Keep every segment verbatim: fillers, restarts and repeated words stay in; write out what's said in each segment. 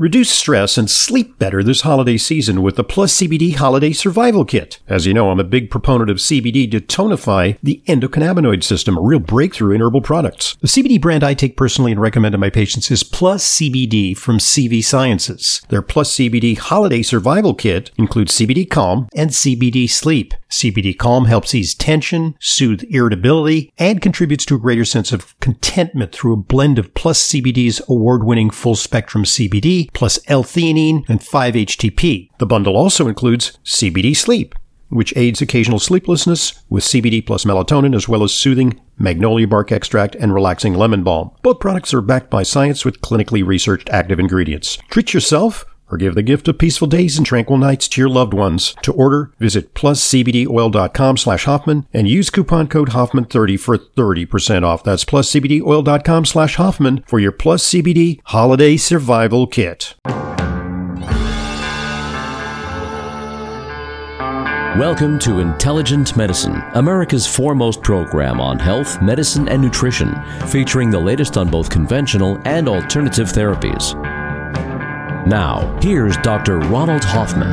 Reduce stress and sleep better this holiday season with the Plus C B D Holiday Survival Kit. As you know, I'm a big proponent of C B D to tonify the endocannabinoid system, a real breakthrough in herbal products. The C B D brand I take personally and recommend to my patients is Plus C B D from C V Sciences. Their Plus C B D Holiday Survival Kit includes C B D Calm and C B D Sleep. C B D Calm helps ease tension, soothe irritability, and contributes to a greater sense of contentment through a blend of Plus C B D's award-winning full-spectrum C B D, plus L-theanine and five H T P. The bundle also includes C B D Sleep, which aids occasional sleeplessness with C B D plus melatonin, as well as soothing magnolia bark extract and relaxing lemon balm. Both products are backed by science with clinically researched active ingredients. Treat yourself or give the gift of peaceful days and tranquil nights to your loved ones. To order, visit pluscbdoil.com slash Hoffman and use coupon code Hoffman thirty for thirty percent off. That's pluscbdoil.com slash Hoffman for your Plus C B D Holiday Survival Kit. Welcome to Intelligent Medicine, America's foremost program on health, medicine, and nutrition, featuring the latest on both conventional and alternative therapies. Now, here's Doctor Ronald Hoffman.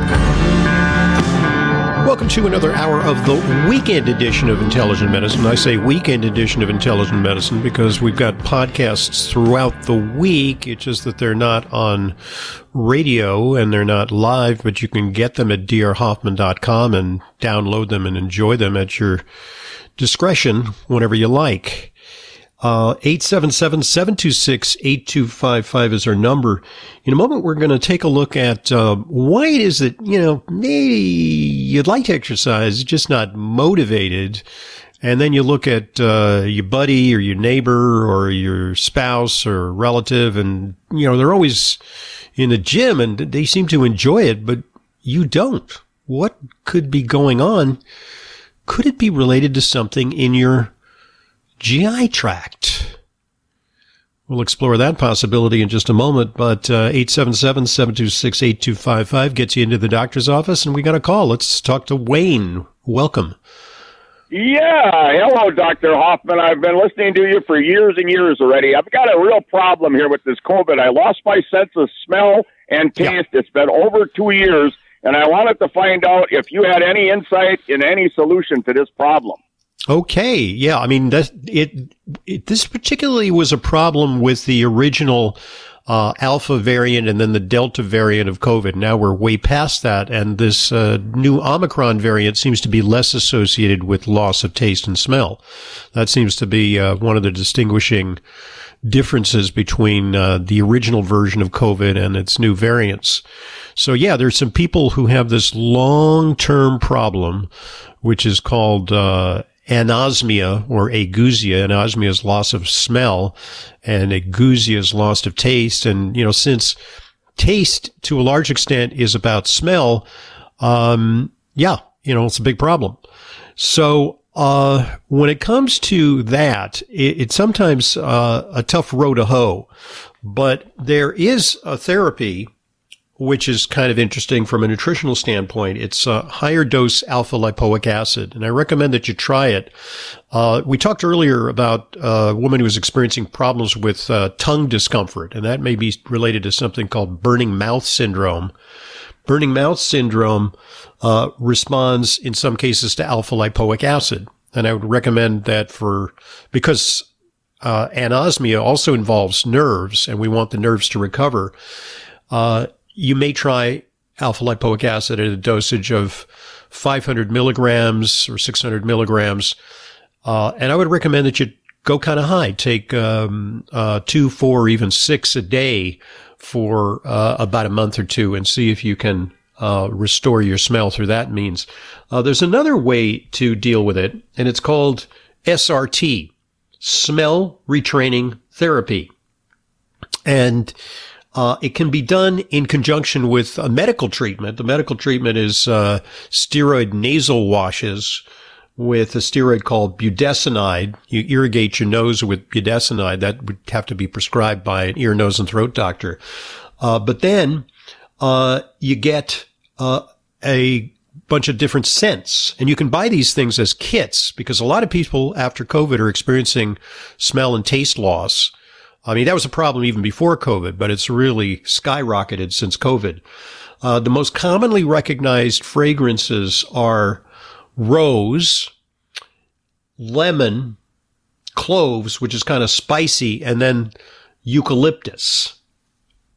Welcome to another hour of the weekend edition of Intelligent Medicine. I say weekend edition of Intelligent Medicine because we've got podcasts throughout the week. It's just that they're not on radio and they're not live, but you can get them at d r hoffman dot com and download them and enjoy them at your discretion whenever you like. Uh, eight seven seven, seven two six, eight two five five is our number. In a moment, we're going to take a look at, uh, why it is that, you know, maybe you'd like to exercise, just not motivated. And then you look at, uh, your buddy or your neighbor or your spouse or relative. And, you know, they're always in the gym and they seem to enjoy it, but you don't. What could be going on? Could it be related to something in your G I tract? We'll explore that possibility in just a moment, but uh, eight seven seven, seven two six, eight two five five gets you into the doctor's office, and we got a call. Let's talk to Wayne. Welcome. Yeah. Hello, Doctor Hoffman. I've been listening to you for years and years already. I've got a real problem here with this COVID. I lost my sense of smell and taste. Yeah. It's been over two years, and I wanted to find out if you had any insight in any solution to this problem. Okay. Yeah. I mean, that, it, it, this particularly was a problem with the original, uh, alpha variant and then the delta variant of COVID. Now we're way past that. And this, uh, new Omicron variant seems to be less associated with loss of taste and smell. That seems to be, uh, one of the distinguishing differences between, uh, the original version of COVID and its new variants. So yeah, there's some people who have this long-term problem, which is called, uh, anosmia or ageusia. Anosmia is loss of smell and ageusia is loss of taste. And, you know, since taste to a large extent is about smell, um, yeah, you know, it's a big problem. So, uh, when it comes to that, it, it's sometimes, uh, a tough row to hoe, but there is a therapy which is kind of interesting from a nutritional standpoint. It's a higher dose alpha lipoic acid, and I recommend that you try it. Uh, we talked earlier about a woman who was experiencing problems with uh, tongue discomfort, and that may be related to something called burning mouth syndrome. Burning mouth syndrome uh, responds in some cases to alpha lipoic acid, and I would recommend that for because uh, anosmia also involves nerves, and we want the nerves to recover. Uh, You may try alpha-lipoic acid at a dosage of five hundred milligrams or six hundred milligrams. Uh, and I would recommend that you go kind of high. Take um, uh, two, four, or even six a day for uh, about a month or two and see if you can uh, restore your smell through that means. Uh, there's another way to deal with it, and it's called S R T, Smell Retraining Therapy. And Uh, it can be done in conjunction with a medical treatment. The medical treatment is uh, steroid nasal washes with a steroid called budesonide. You irrigate your nose with budesonide. That would have to be prescribed by an ear, nose, and throat doctor. Uh, but then uh, you get uh, a bunch of different scents. And you can buy these things as kits because a lot of people after COVID are experiencing smell and taste loss. I mean, that was a problem even before COVID, but it's really skyrocketed since COVID. Uh, the most commonly recognized fragrances are rose, lemon, cloves, which is kind of spicy, and then eucalyptus.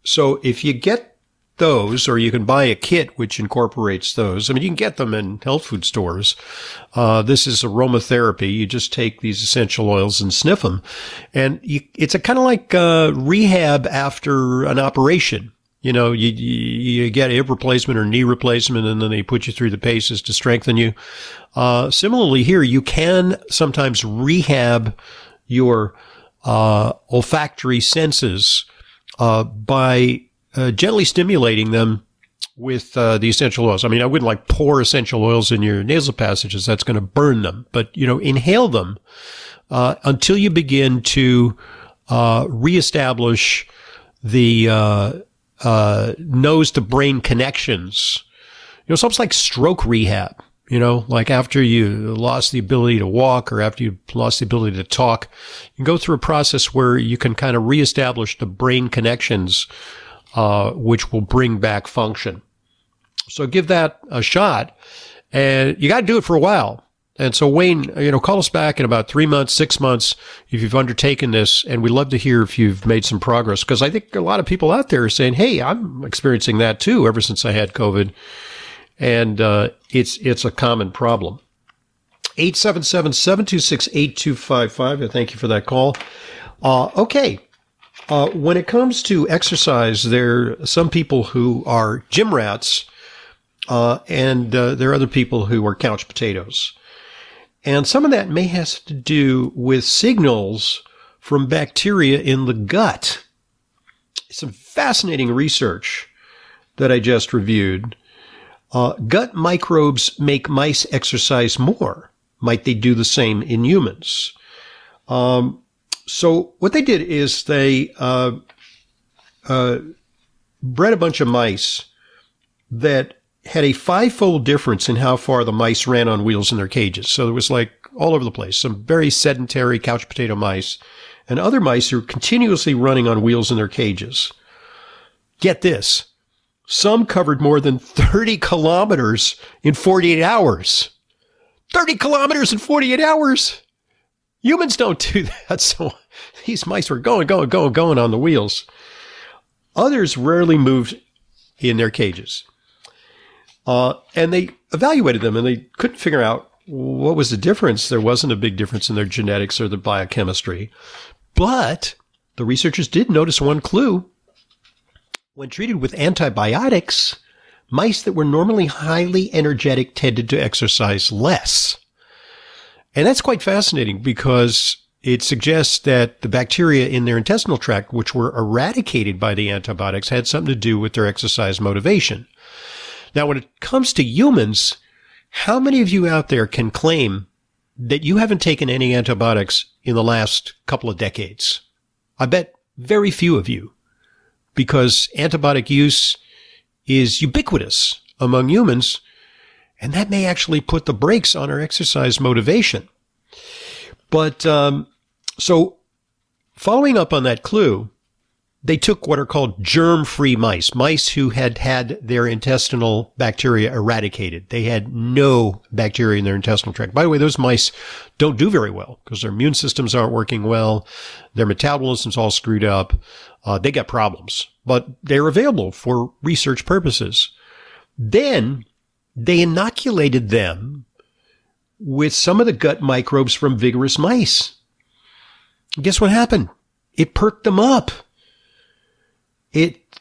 So if you get those, or you can buy a kit which incorporates those, I mean, you can get them in health food stores. Uh, this is aromatherapy. You just take these essential oils and sniff them. And you, it's a kind of like uh, rehab after an operation. You know, you, you you get hip replacement or knee replacement, and then they put you through the paces to strengthen you. Uh, similarly here, you can sometimes rehab your uh olfactory senses uh by uh, gently stimulating them with uh, the essential oils. I mean, I wouldn't like pour essential oils in your nasal passages. That's going to burn them. But, you know, inhale them uh until you begin to uh reestablish the uh uh nose to brain connections. You know, it's almost like stroke rehab, you know, like after you lost the ability to walk or after you lost the ability to talk, you can go through a process where you can kind of reestablish the brain connections, uh, which will bring back function. So give that a shot, and you got to do it for a while. And so, Wayne, you know, call us back in about three months, six months, if you've undertaken this, and we'd love to hear if you've made some progress, because I think a lot of people out there are saying, hey, I'm experiencing that too ever since I had COVID, and uh, it's it's a common problem. eight seven seven, seven two six, eight two five five, and thank you for that call. Uh, okay, uh, when it comes to exercise, there are some people who are gym rats, uh, and uh, there are other people who are couch potatoes. And some of that may have to do with signals from bacteria in the gut. Some fascinating research that I just reviewed. Uh, gut microbes make mice exercise more. Might they do the same in humans? Um, so what they did is they uh, uh, bred a bunch of mice that had a five-fold difference in how far the mice ran on wheels in their cages. So there was like all over the place, some very sedentary couch potato mice and other mice who were continuously running on wheels in their cages. Get this. Some covered more than thirty kilometers in forty-eight hours. thirty kilometers in forty-eight hours? Humans don't do that. So these mice were going, going, going, going on the wheels. Others rarely moved in their cages. Uh, and they evaluated them, and they couldn't figure out what was the difference. There wasn't a big difference in their genetics or their biochemistry. But the researchers did notice one clue. When treated with antibiotics, mice that were normally highly energetic tended to exercise less. And that's quite fascinating, because it suggests that the bacteria in their intestinal tract, which were eradicated by the antibiotics, had something to do with their exercise motivation. Now, when it comes to humans, how many of you out there can claim that you haven't taken any antibiotics in the last couple of decades? I bet very few of you, because antibiotic use is ubiquitous among humans, and that may actually put the brakes on our exercise motivation. But um, so following up on that clue, they took what are called germ-free mice, mice who had had their intestinal bacteria eradicated. They had no bacteria in their intestinal tract. By the way, those mice don't do very well because their immune systems aren't working well. Their metabolism's all screwed up. Uh, they got problems, but they're available for research purposes. Then they inoculated them with some of the gut microbes from vigorous mice. And guess what happened? It perked them up. It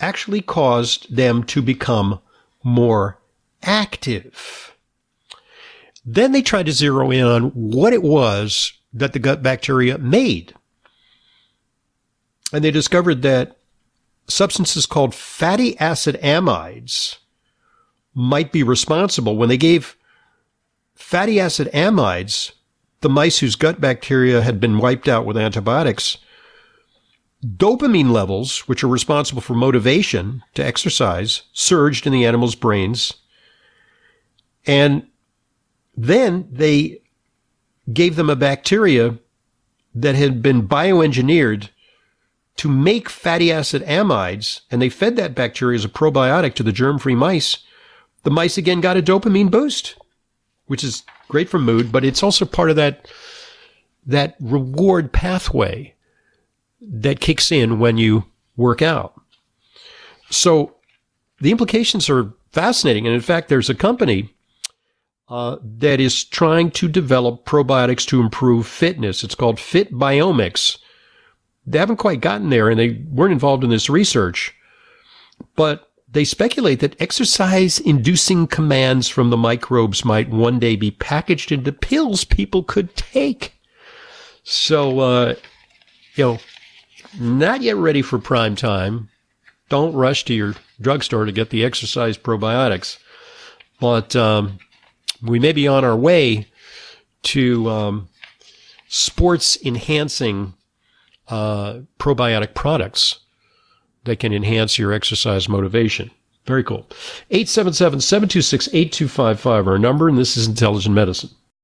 actually caused them to become more active. Then they tried to zero in on what it was that the gut bacteria made. And they discovered that substances called fatty acid amides might be responsible. When they gave fatty acid amides, the mice whose gut bacteria had been wiped out with antibiotics, dopamine levels, which are responsible for motivation to exercise, surged in the animals' brains. And then they gave them a bacteria that had been bioengineered to make fatty acid amides, and they fed that bacteria as a probiotic to the germ-free mice. The mice again got a dopamine boost, which is great for mood, but it's also part of that that reward pathway that kicks in when you work out. So the implications are fascinating. And in fact, there's a company uh, that is trying to develop probiotics to improve fitness. It's called Fit Biomics. They haven't quite gotten there, and they weren't involved in this research, but they speculate that exercise-inducing commands from the microbes might one day be packaged into pills people could take. So, uh, you know, not yet ready for prime time. Don't rush to your drugstore to get the exercise probiotics. But um, we may be on our way to um, sports-enhancing uh, probiotic products that can enhance your exercise motivation. Very cool. eight seven seven, seven two six, eight two five five, our number, and this is Intelligent Medicine.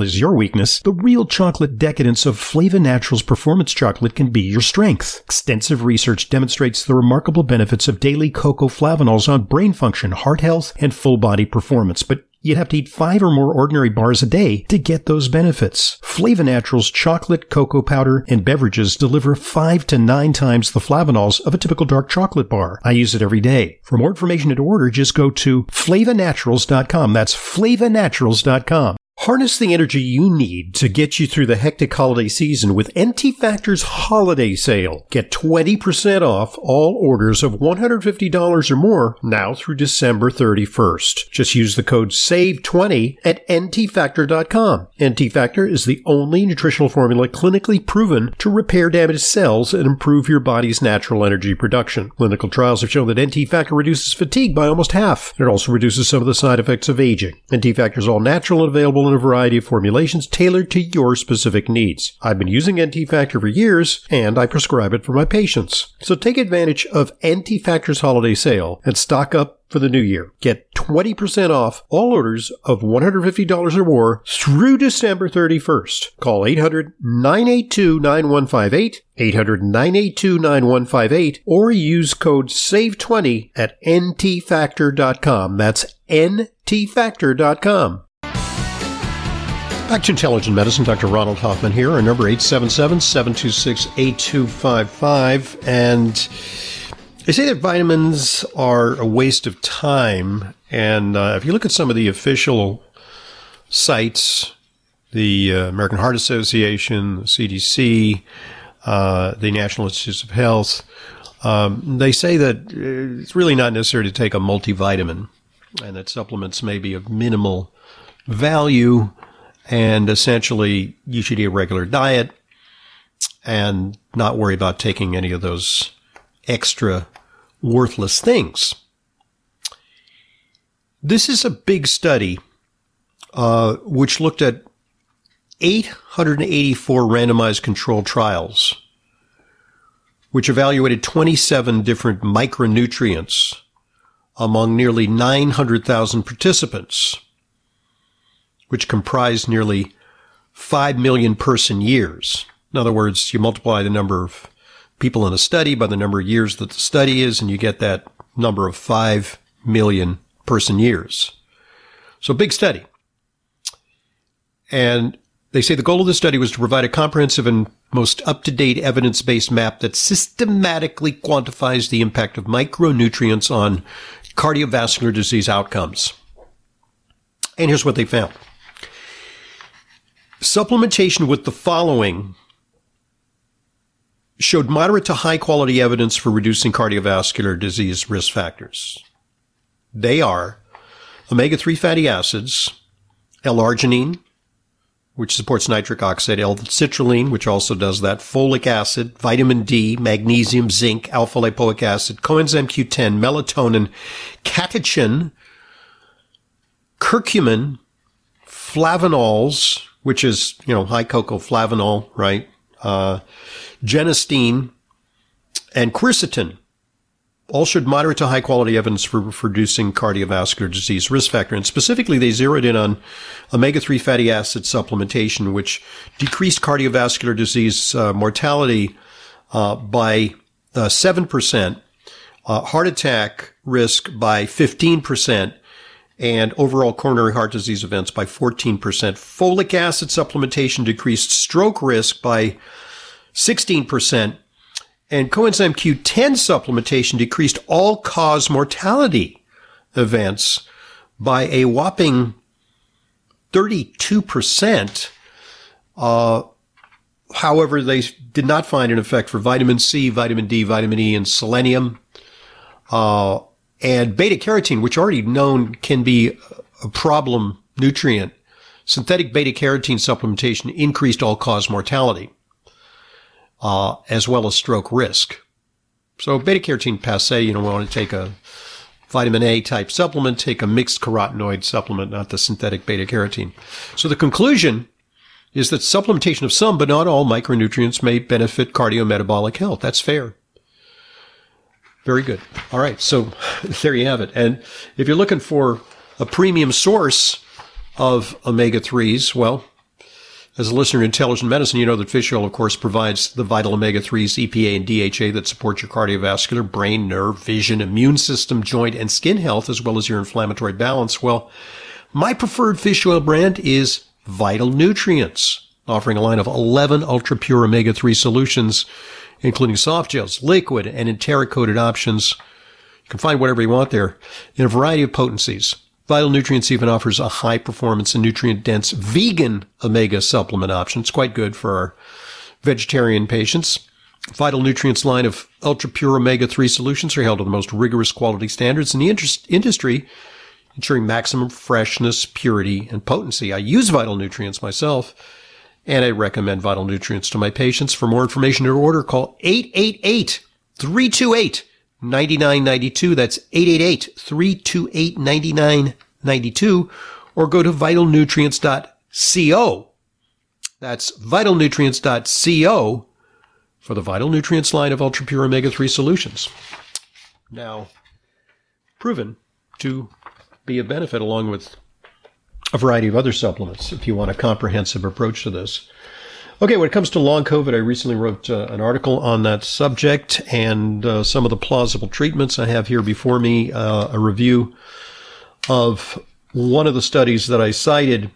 is your weakness, the real chocolate decadence of Flava Naturals Performance Chocolate can be your strength. Extensive research demonstrates the remarkable benefits of daily cocoa flavanols on brain function, heart health, and full-body performance, but you'd have to eat five or more ordinary bars a day to get those benefits. Flava Naturals chocolate, cocoa powder, and beverages deliver five to nine times the flavanols of a typical dark chocolate bar. I use it every day. For more information and to order, just go to flava naturals dot com. That's flava naturals dot com. Harness the energy you need to get you through the hectic holiday season with N T Factor's holiday sale. Get twenty percent off all orders of one hundred fifty dollars or more now through December thirty-first. Just use the code save twenty at N T factor dot com. N T Factor is the only nutritional formula clinically proven to repair damaged cells and improve your body's natural energy production. Clinical trials have shown that N T Factor reduces fatigue by almost half. It also reduces some of the side effects of aging. N T Factor is all natural and available in a variety of formulations tailored to your specific needs. I've been using N T Factor for years, and I prescribe it for my patients. So take advantage of N T Factor's holiday sale and stock up for the new year. Get twenty percent off all orders of one hundred fifty dollars or more through December thirty-first. Call eight hundred, nine eight two, nine one five eight, eight hundred, nine eight two, nine one five eight, or use code save twenty at N T factor dot com. That's N T factor dot com. Back to Intelligent Medicine. Doctor Ronald Hoffman here. Our number eight seven seven, seven two six, eight two five five. And they say that vitamins are a waste of time. And uh, if you look at some of the official sites, the uh, American Heart Association, the C D C, uh, the National Institutes of Health, um, they say that it's really not necessary to take a multivitamin and that supplements may be of minimal value. And essentially, you should eat a regular diet and not worry about taking any of those extra worthless things. This is a big study uh, which looked at eight hundred eighty-four randomized controlled trials, which evaluated twenty-seven different micronutrients among nearly nine hundred thousand participants, which comprised nearly five million person years. In other words, you multiply the number of people in a study by the number of years that the study is, and you get that number of five million person years. So big study. And they say the goal of the study was to provide a comprehensive and most up-to-date evidence-based map that systematically quantifies the impact of micronutrients on cardiovascular disease outcomes. And here's what they found. Supplementation with the following showed moderate to high quality evidence for reducing cardiovascular disease risk factors. They are omega three fatty acids, L-arginine, which supports nitric oxide, L-citrulline, which also does that, folic acid, vitamin D, magnesium, zinc, alpha-lipoic acid, coenzyme Q ten, melatonin, catechin, curcumin, flavonols, which is, you know, high cocoa flavanol, right? Uh, genistein, and quercetin. All showed moderate to high quality evidence for reducing cardiovascular disease risk factor. And specifically, they zeroed in on omega three fatty acid supplementation, which decreased cardiovascular disease uh, mortality uh, by uh, seven percent, uh, heart attack risk by fifteen percent, and overall coronary heart disease events by fourteen percent. Folic acid supplementation decreased stroke risk by sixteen percent. And coenzyme Q ten supplementation decreased all-cause mortality events by a whopping thirty-two percent. Uh, however, they did not find an effect for vitamin C, vitamin D, vitamin E, and selenium. Uh, and beta-carotene, which already known can be a problem nutrient. Synthetic beta-carotene supplementation increased all-cause mortality. Uh, as well as stroke risk. So beta-carotene passé, you know, we want to take a vitamin A type supplement, take a mixed carotenoid supplement, not the synthetic beta-carotene. So the conclusion is that supplementation of some, but not all micronutrients may benefit cardiometabolic health. That's fair. Very good. All right. So there you have it. And if you're looking for a premium source of omega threes, well, as a listener to Intelligent Medicine, you know that fish oil, of course, provides the vital omega threes, E P A, and D H A that support your cardiovascular, brain, nerve, vision, immune system, joint, and skin health, as well as your inflammatory balance. Well, my preferred fish oil brand is Vital Nutrients, offering a line of eleven ultra-pure omega three solutions, including soft gels, liquid, and enteric-coated options. You can find whatever you want there in a variety of potencies. Vital Nutrients even offers a high-performance and nutrient-dense vegan omega supplement option. It's quite good for our vegetarian patients. Vital Nutrients' line of ultra-pure omega three solutions are held to the most rigorous quality standards in the interest- industry, ensuring maximum freshness, purity, and potency. I use Vital Nutrients myself, and I recommend Vital Nutrients to my patients. For more information or order, call eight eight eight, three two eight, nine nine nine two. ninety-nine ninety-two. That's eight eight eight, three two eight, nine nine nine two, or go to vital nutrients dot co. That's vital nutrients dot co for the Vital Nutrients line of ultra-pure omega three solutions. Now, proven to be of benefit along with a variety of other supplements if you want a comprehensive approach to this. Okay, when it comes to long COVID, I recently wrote uh, an article on that subject and uh, some of the plausible treatments. I have here before me uh, a review of one of the studies that I cited.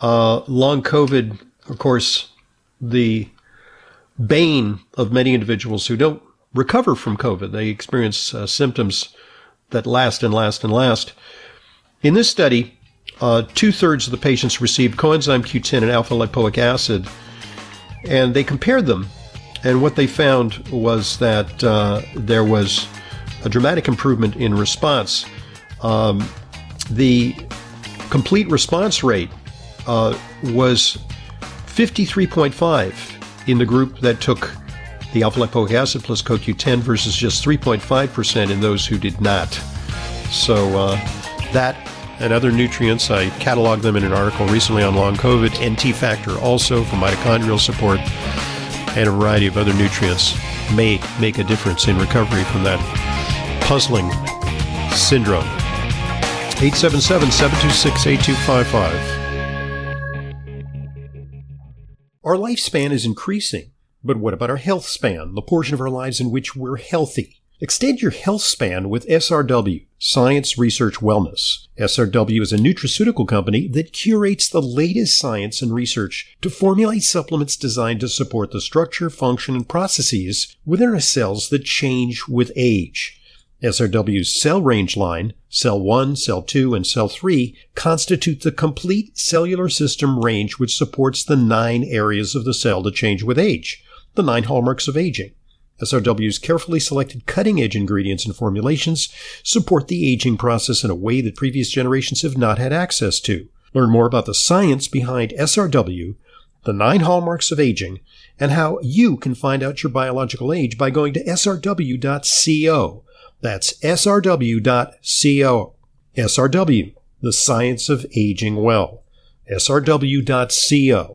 Uh, long COVID, of course, the bane of many individuals who don't recover from COVID. They experience uh, symptoms that last and last and last. In this study, uh, two-thirds of the patients received coenzyme Q ten and alpha-lipoic acid, and they compared them, and what they found was that uh, there was a dramatic improvement in response. Um, the complete response rate uh, was fifty-three point five in the group that took the alpha-lipoic acid plus C O Q ten versus just three point five percent in those who did not. So uh, that and other nutrients, I cataloged them in an article recently on long COVID, N T Factor also for mitochondrial support, and a variety of other nutrients may make a difference in recovery from that puzzling syndrome. eight seven seven, seven two six, eight two five five. Our lifespan is increasing, but what about our health span, the portion of our lives in which we're healthy? Extend your health span with S R W, Science Research Wellness. S R W is a nutraceutical company that curates the latest science and research to formulate supplements designed to support the structure, function, and processes within our cells that change with age. S R W's cell range line, cell one, cell two, and cell three, constitute the complete cellular system range which supports the nine areas of the cell that change with age, the nine hallmarks of aging. S R W's carefully selected cutting-edge ingredients and formulations support the aging process in a way that previous generations have not had access to. Learn more about the science behind S R W, the nine hallmarks of aging, and how you can find out your biological age by going to S R W dot co. That's S R W dot co. S R W, the science of aging well. S R W dot co.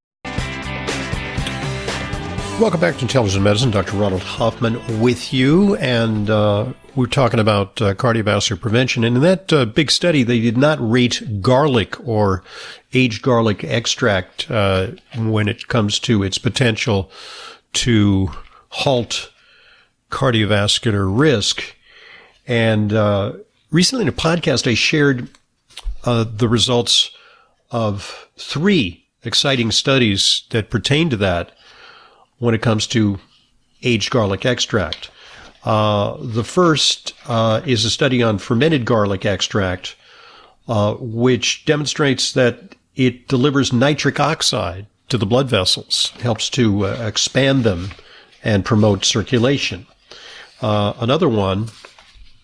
Welcome back to Intelligent Medicine. Doctor Ronald Hoffman with you, and uh, we're talking about uh, cardiovascular prevention. And in that uh, big study, they did not rate garlic or aged garlic extract uh, when it comes to its potential to halt cardiovascular risk. And uh, recently in a podcast, I shared uh, the results of three exciting studies that pertain to that. When it comes to aged garlic extract, uh, the first uh, is a study on fermented garlic extract, uh, which demonstrates that it delivers nitric oxide to the blood vessels, helps to uh, expand them and promote circulation. Uh, another one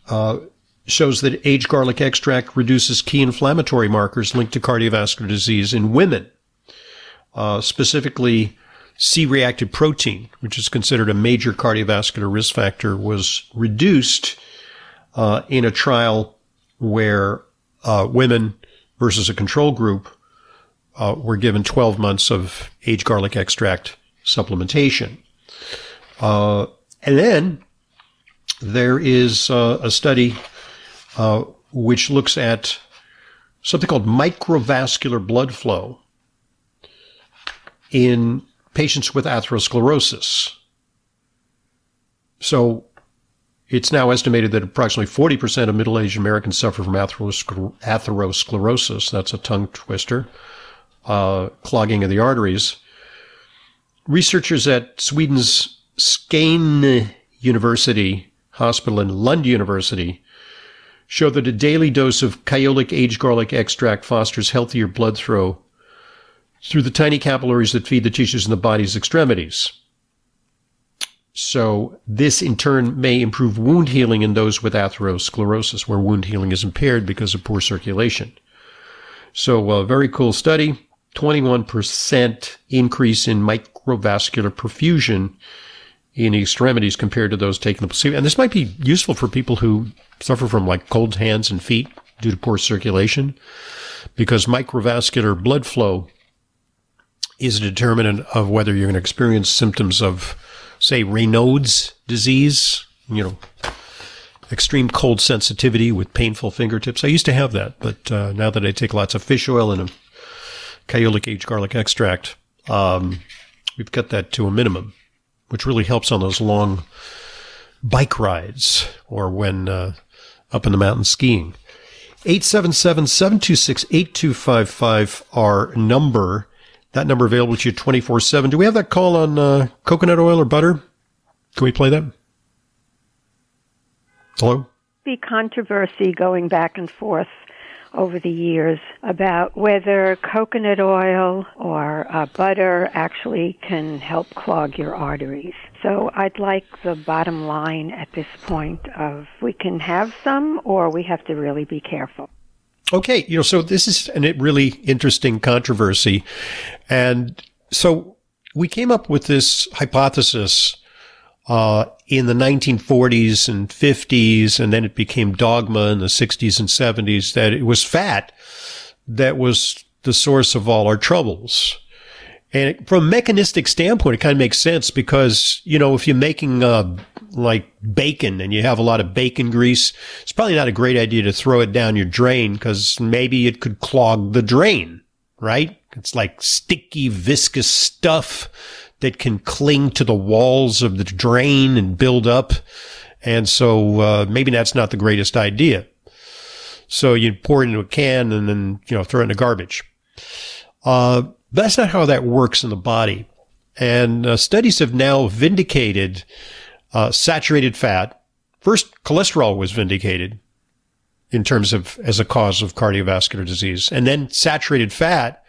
uh, shows that aged garlic extract reduces key inflammatory markers linked to cardiovascular disease in women, uh, specifically C-reactive protein, which is considered a major cardiovascular risk factor, was reduced uh, in a trial where uh, women versus a control group uh, were given twelve months of aged garlic extract supplementation. Uh, and then there is uh, a study uh, which looks at something called microvascular blood flow in patients with atherosclerosis. So it's now estimated that approximately forty percent of middle-aged Americans suffer from atheroscler- atherosclerosis. That's a tongue twister, uh, clogging of the arteries. Researchers at Sweden's Skåne University Hospital and Lund University show that a daily dose of Kyolic aged garlic extract fosters healthier blood flow through the tiny capillaries that feed the tissues in the body's extremities. So this, in turn, may improve wound healing in those with atherosclerosis, where wound healing is impaired because of poor circulation. So a very cool study, twenty-one percent increase in microvascular perfusion in extremities compared to those taking the placebo. And this might be useful for people who suffer from like cold hands and feet due to poor circulation, because microvascular blood flow is a determinant of whether you're going to experience symptoms of, say, Raynaud's disease, you know, extreme cold sensitivity with painful fingertips. I used to have that, but uh, now that I take lots of fish oil and a Kyolic aged garlic extract, um, we've cut that to a minimum, which really helps on those long bike rides or when uh, up in the mountains skiing. eight seven seven, seven two six, eight two five five, our number. That number available to you twenty-four seven. Do we have that call on uh, coconut oil or butter? Can we play that? Hello? There's controversy going back and forth over the years about whether coconut oil or uh, butter actually can help clog your arteries. So I'd like the bottom line at this point of we can have some or we have to really be careful. Okay, you know, so this is a really interesting controversy. And so we came up with this hypothesis uh in the nineteen forties and fifties, and then it became dogma in the sixties and seventies, that it was fat that was the source of all our troubles. And it, from a mechanistic standpoint, it kind of makes sense because, you know, if you're making uh, like bacon and you have a lot of bacon grease, it's probably not a great idea to throw it down your drain because maybe it could clog the drain, right? It's like sticky, viscous stuff that can cling to the walls of the drain and build up. And so uh, maybe that's not the greatest idea. So you pour it into a can and then, you know, throw it in the garbage. Uh, that's not how that works in the body. And uh, studies have now vindicated uh, saturated fat. First, cholesterol was vindicated in terms of as a cause of cardiovascular disease. And then saturated fat,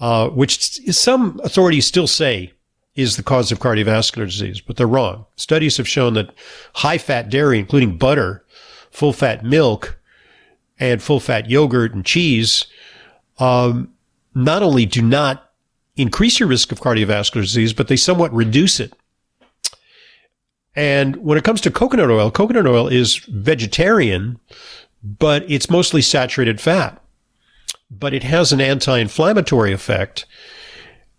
uh, which some authorities still say is the cause of cardiovascular disease, but they're wrong. Studies have shown that high-fat dairy, including butter, full-fat milk, and full-fat yogurt and cheese, um, not only do not increase your risk of cardiovascular disease, but they somewhat reduce it. And when it comes to coconut oil, coconut oil is vegetarian, but it's mostly saturated fat. But it has an anti-inflammatory effect.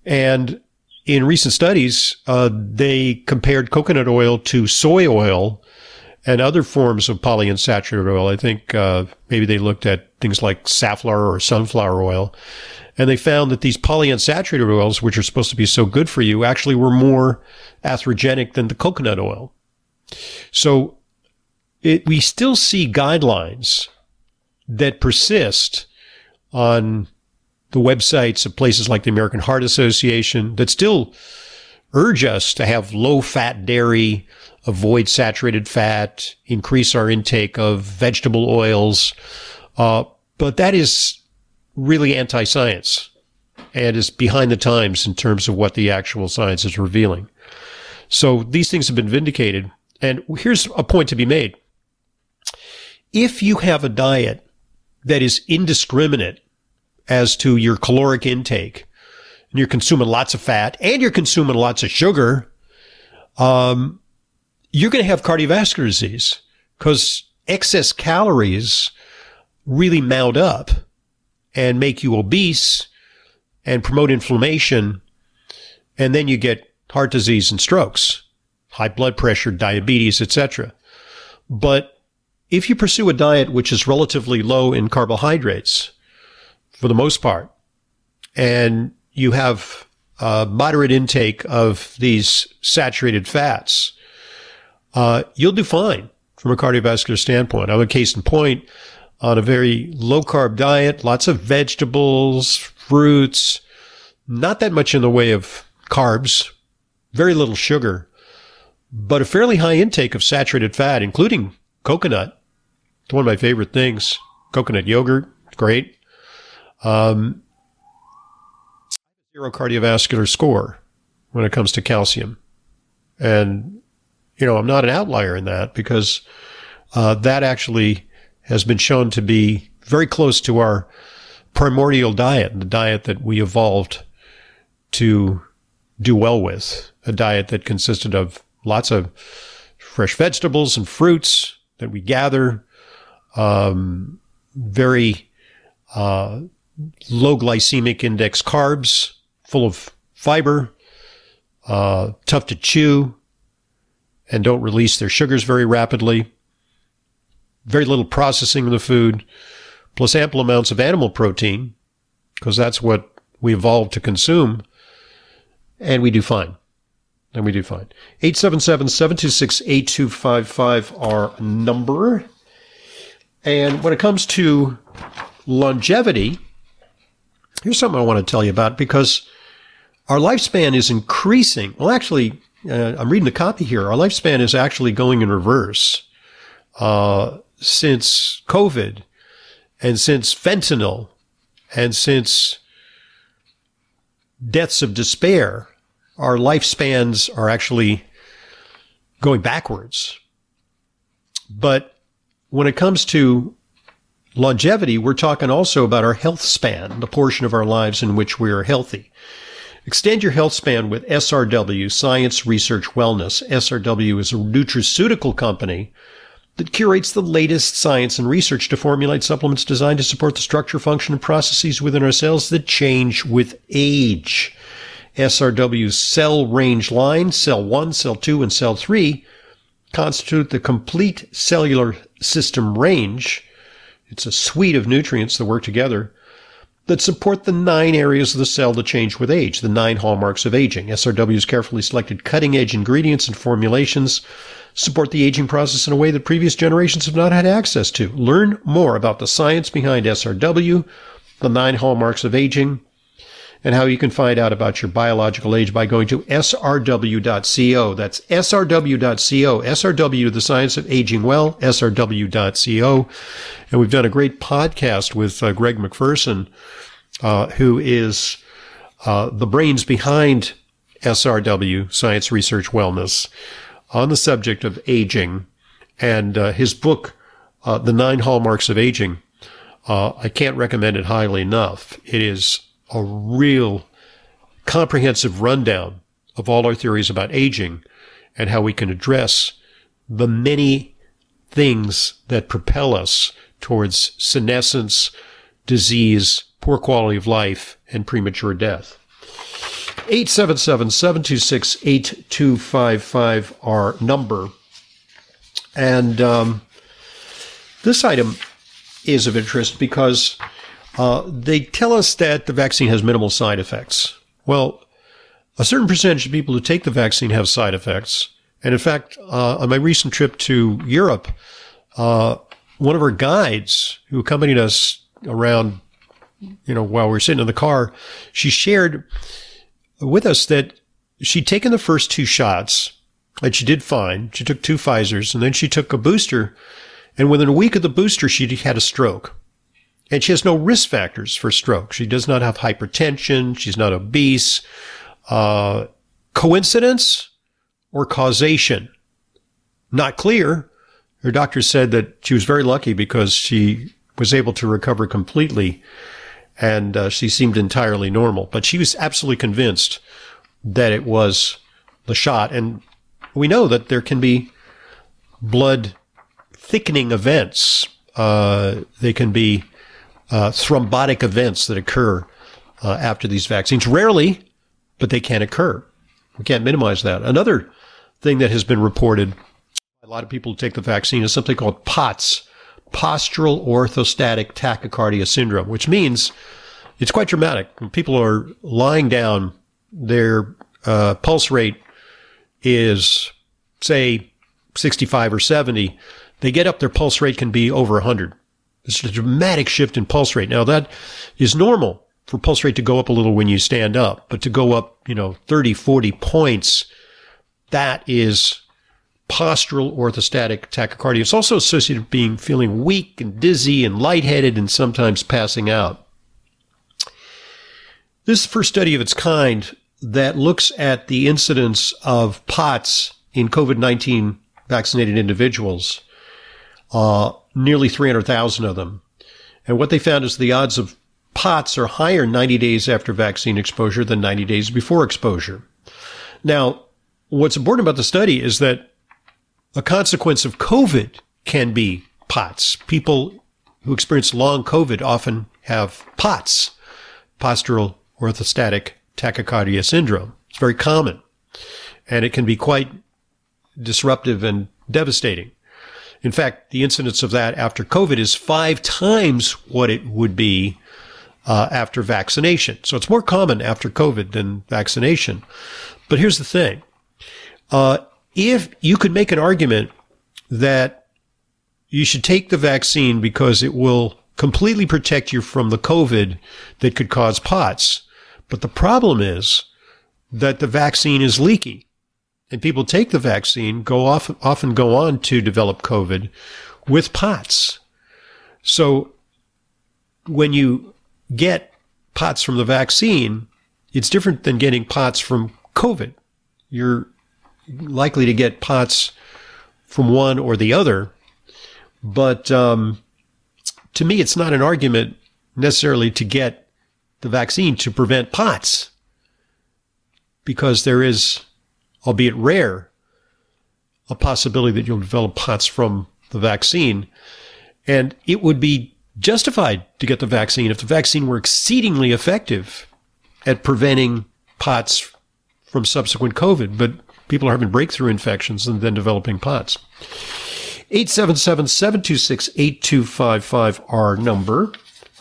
And in recent studies, uh, they compared coconut oil to soy oil and other forms of polyunsaturated oil. I think uh, maybe they looked at things like safflower or sunflower oil. And they found that these polyunsaturated oils, which are supposed to be so good for you, actually were more atherogenic than the coconut oil. So it, we still see guidelines that persist on the websites of places like the American Heart Association that still urge us to have low-fat dairy, avoid saturated fat, increase our intake of vegetable oils. Uh, but that is really anti-science and is behind the times in terms of what the actual science is revealing. So these things have been vindicated. And here's a point to be made. If you have a diet that is indiscriminate as to your caloric intake, and you're consuming lots of fat, and you're consuming lots of sugar, um, you're going to have cardiovascular disease because excess calories really mount up and make you obese and promote inflammation, and then you get heart disease and strokes, high blood pressure, diabetes, et cetera. But if you pursue a diet which is relatively low in carbohydrates, for the most part, and you have a moderate intake of these saturated fats, uh, you'll do fine from a cardiovascular standpoint. I'm a case in point on a very low-carb diet, lots of vegetables, fruits, not that much in the way of carbs, very little sugar, but a fairly high intake of saturated fat, including coconut. It's one of my favorite things. Coconut yogurt, great. Um, zero cardiovascular score when it comes to calcium. And, you know, I'm not an outlier in that because uh, that actually has been shown to be very close to our primordial diet, the diet that we evolved to do well with, a diet that consisted of lots of fresh vegetables and fruits that we gather, um, very uh, low glycemic index carbs, full of fiber, uh, tough to chew, and don't release their sugars very rapidly. Very little processing of the food, plus ample amounts of animal protein, because that's what we evolved to consume, and we do fine. And we do fine. eight seven seven, seven two six, eight two five five, our number. And when it comes to longevity, here's something I want to tell you about, because our lifespan is increasing. Well, actually, uh, I'm reading the copy here. Our lifespan is actually going in reverse. Uh, since COVID and since fentanyl and since deaths of despair, our lifespans are actually going backwards. But when it comes to longevity, we're talking also about our health span, the portion of our lives in which we are healthy. Extend your health span with S R W, Science Research Wellness. S R W is a nutraceutical company that curates the latest science and research to formulate supplements designed to support the structure, function, and processes within our cells that change with age. S R W's cell range line, cell one, cell two, and cell three constitute the complete cellular system range. It's a suite of nutrients that work together that support the nine areas of the cell that change with age, the nine hallmarks of aging. S R W's carefully selected cutting-edge ingredients and formulations support the aging process in a way that previous generations have not had access to. Learn more about the science behind S R W, the nine hallmarks of aging, and how you can find out about your biological age by going to S R W dot co. That's S R W dot co. S R W, the science of aging well, S R W dot co. And we've done a great podcast with uh, Greg McPherson, uh, who is uh, the brains behind S R W, Science Research Wellness, on the subject of aging. And uh, his book, uh, The Nine Hallmarks of Aging, uh, I can't recommend it highly enough. It is a real comprehensive rundown of all our theories about aging and how we can address the many things that propel us towards senescence, disease, poor quality of life, and premature death. eight seven seven, seven two six, eight two five five, our number. And um, this item is of interest because Uh, they tell us that the vaccine has minimal side effects. Well, a certain percentage of people who take the vaccine have side effects. And in fact, uh, on my recent trip to Europe, uh, one of our guides who accompanied us around, you know, while we were sitting in the car, she shared with us that she'd taken the first two shots and she did fine. She took two Pfizers and then she took a booster. And within a week of the booster, she had a stroke. And she has no risk factors for stroke. She does not have hypertension. She's not obese. Uh, coincidence or causation? Not clear. Her doctor said that she was very lucky because she was able to recover completely and uh, she seemed entirely normal. But she was absolutely convinced that it was the shot. And we know that there can be blood thickening events. Uh, they can be Uh, thrombotic events that occur uh, after these vaccines. Rarely, but they can occur. We can't minimize that. Another thing that has been reported by a lot of people who take the vaccine is something called POTS, Postural Orthostatic Tachycardia Syndrome, which means it's quite dramatic. When people are lying down, their uh, pulse rate is, say, sixty-five or seventy. They get up, their pulse rate can be over one hundred. It's a dramatic shift in pulse rate. Now, that is normal for pulse rate to go up a little when you stand up, but to go up, you know, thirty, forty points, that is postural orthostatic tachycardia. It's also associated with being feeling weak and dizzy and lightheaded and sometimes passing out. This is the first study of its kind that looks at the incidence of POTS in COVID nineteen vaccinated individuals. Uh, nearly three hundred thousand of them. And what they found is the odds of POTS are higher ninety days after vaccine exposure than ninety days before exposure. Now, what's important about the study is that a consequence of COVID can be POTS. People who experience long COVID often have POTS, postural orthostatic tachycardia syndrome. It's very common, and it can be quite disruptive and devastating. In fact, the incidence of that after COVID is five times what it would be uh, after vaccination. So it's more common after COVID than vaccination. But here's the thing. Uh, if you could make an argument that you should take the vaccine because it will completely protect you from the COVID that could cause POTS. But the problem is that the vaccine is leaky. And people take the vaccine, go off, often go on to develop COVID with POTS. So when you get POTS from the vaccine, it's different than getting POTS from COVID. You're likely to get POTS from one or the other. But um, to me, it's not an argument necessarily to get the vaccine to prevent POTS, because there is, albeit rare, a possibility that you'll develop POTS from the vaccine. And it would be justified to get the vaccine if the vaccine were exceedingly effective at preventing POTS from subsequent COVID. But people are having breakthrough infections and then developing POTS. eight seven seven, seven two six, eight two five five, our number.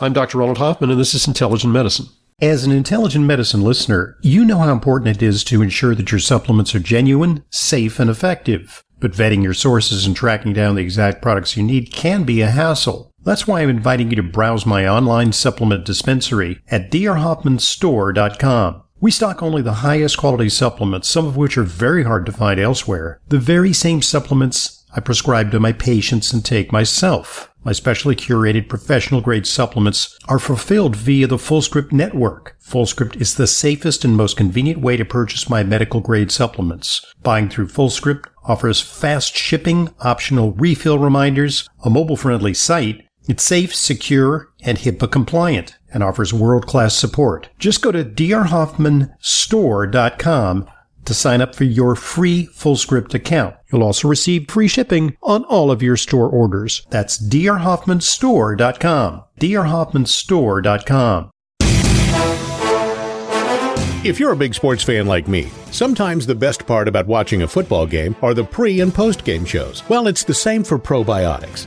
I'm Doctor Ronald Hoffman, and this is Intelligent Medicine. As an Intelligent Medicine listener, you know how important it is to ensure that your supplements are genuine, safe, and effective. But vetting your sources and tracking down the exact products you need can be a hassle. That's why I'm inviting you to browse my online supplement dispensary at d r hoffman store dot com. We stock only the highest quality supplements, some of which are very hard to find elsewhere. The very same supplements I prescribe to my patients and take myself. My specially curated professional-grade supplements are fulfilled via the Fullscript network. Fullscript is the safest and most convenient way to purchase my medical-grade supplements. Buying through Fullscript offers fast shipping, optional refill reminders, a mobile-friendly site. It's safe, secure, and HIPAA-compliant, and offers world-class support. Just go to d r hoffman store dot com to sign up for your free Fullscript account. You'll also receive free shipping on all of your store orders. That's d r hoffman store dot com. d r hoffman store dot com. If you're a big sports fan like me, sometimes the best part about watching a football game are the pre- and post-game shows. Well, it's the same for probiotics.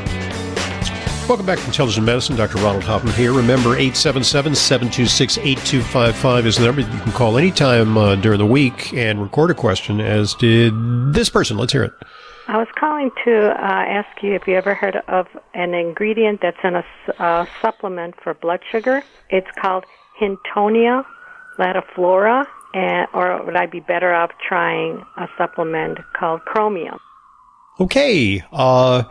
Welcome back to Intelligent Medicine. Doctor Ronald Hoffman here. Remember, eight seven seven, seven two six, eight two five five is the number you can call anytime uh, during the week and record a question, as did this person. Let's hear it. I was calling to uh, ask you if you ever heard of an ingredient that's in a uh, supplement for blood sugar. It's called Hintonia latiflora, and, or would I be better off trying a supplement called chromium? Okay. Uh,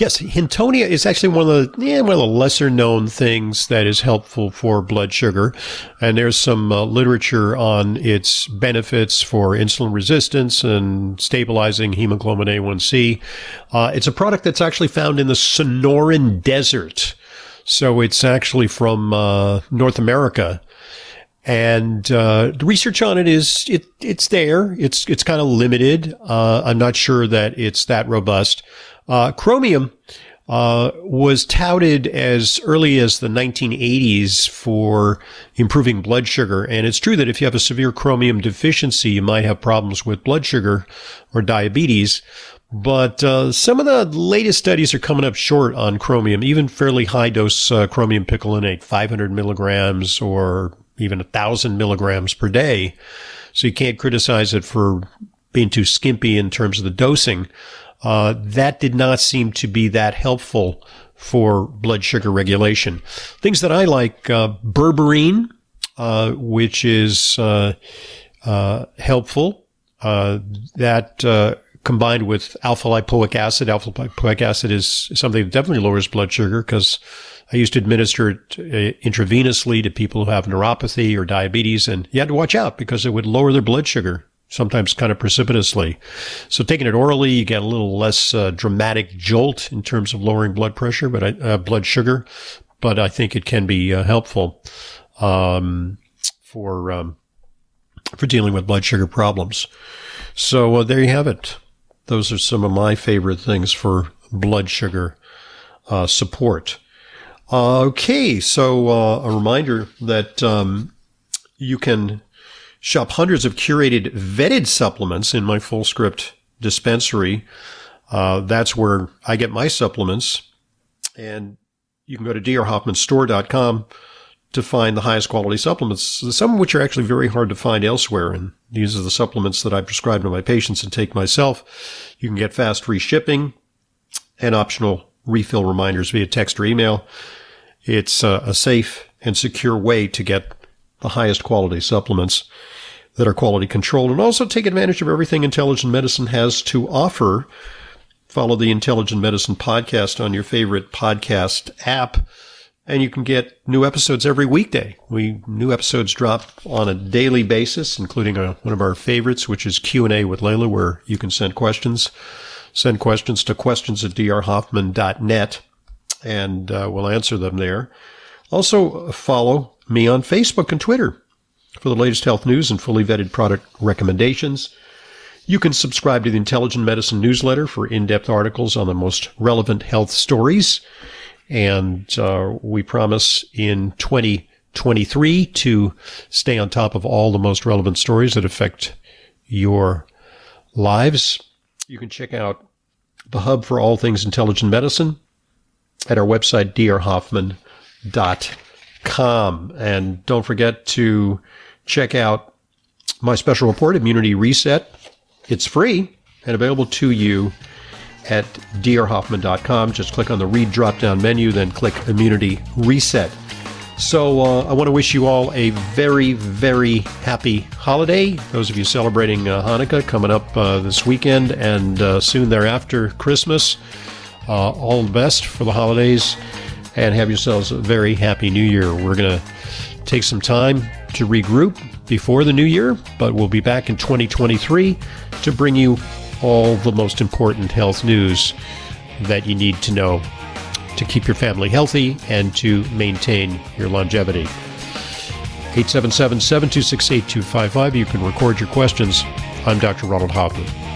yes, Hintonia is actually one of the yeah, one of the lesser known things that is helpful for blood sugar, and there's some uh, literature on its benefits for insulin resistance and stabilizing hemoglobin A one C. Uh, it's a product that's actually found in the Sonoran Desert, so it's actually from uh, North America. And uh the research on it is it it's there. It's it's kind of limited. Uh I'm not sure that it's that robust. Uh chromium uh was touted as early as the nineteen eighties for improving blood sugar. And it's true that if you have a severe chromium deficiency, you might have problems with blood sugar or diabetes. But uh some of the latest studies are coming up short on chromium, even fairly high dose uh, chromium picolinate, five hundred milligrams or even a thousand milligrams per day. So you can't criticize it for being too skimpy in terms of the dosing. Uh, that did not seem to be that helpful for blood sugar regulation. Things that I like, uh, berberine, uh, which is, uh, uh, helpful. Uh, that, uh, combined with alpha lipoic acid. Alpha lipoic acid is something that definitely lowers blood sugar, because I used to administer it intravenously to people who have neuropathy or diabetes, and you had to watch out because it would lower their blood sugar, sometimes kind of precipitously. So taking it orally, you get a little less uh, dramatic jolt in terms of lowering blood pressure, but I, uh, blood sugar, but I think it can be uh, helpful um, for um, for dealing with blood sugar problems. So uh, there you have it. Those are some of my favorite things for blood sugar uh, support. Uh, okay, so uh, a reminder that um, you can shop hundreds of curated, vetted supplements in my Fullscript dispensary. Uh, that's where I get my supplements. And you can go to d r hoffman store dot com to find the highest quality supplements, some of which are actually very hard to find elsewhere. And these are the supplements that I've prescribed to my patients and take myself. You can get fast free shipping and optional refill reminders via text or email. It's uh, a safe and secure way to get the highest quality supplements that are quality controlled, and also take advantage of everything Intelligent Medicine has to offer. Follow the Intelligent Medicine podcast on your favorite podcast app, and you can get new episodes every weekday. We new episodes drop on a daily basis, including a, one of our favorites, which is Q and A with Layla, where you can send questions. Send questions to questions at d r hoffman dot net, and uh, we'll answer them there. Also, follow me on Facebook and Twitter for the latest health news and fully vetted product recommendations. You can subscribe to the Intelligent Medicine newsletter for in-depth articles on the most relevant health stories. And uh, we promise in twenty twenty-three to stay on top of all the most relevant stories that affect your lives. You can check out the hub for all things Intelligent Medicine at our website, d r hoffman dot com. And don't forget to check out my special report, Immunity Reset. It's free and available to you at d r hoffman dot com. Just click on the Read drop-down menu, then click Immunity Reset. So uh, I want to wish you all a very, very happy holiday. Those of you celebrating uh, Hanukkah coming up uh, this weekend and uh, soon thereafter Christmas, uh, all the best for the holidays, and have yourselves a very happy New Year. We're going to take some time to regroup before the new year, but we'll be back in twenty twenty-three to bring you all the most important health news that you need to know to keep your family healthy and to maintain your longevity. eight seven seven, seven two six, eight two five five. You can record your questions. I'm Doctor Ronald Hoffman.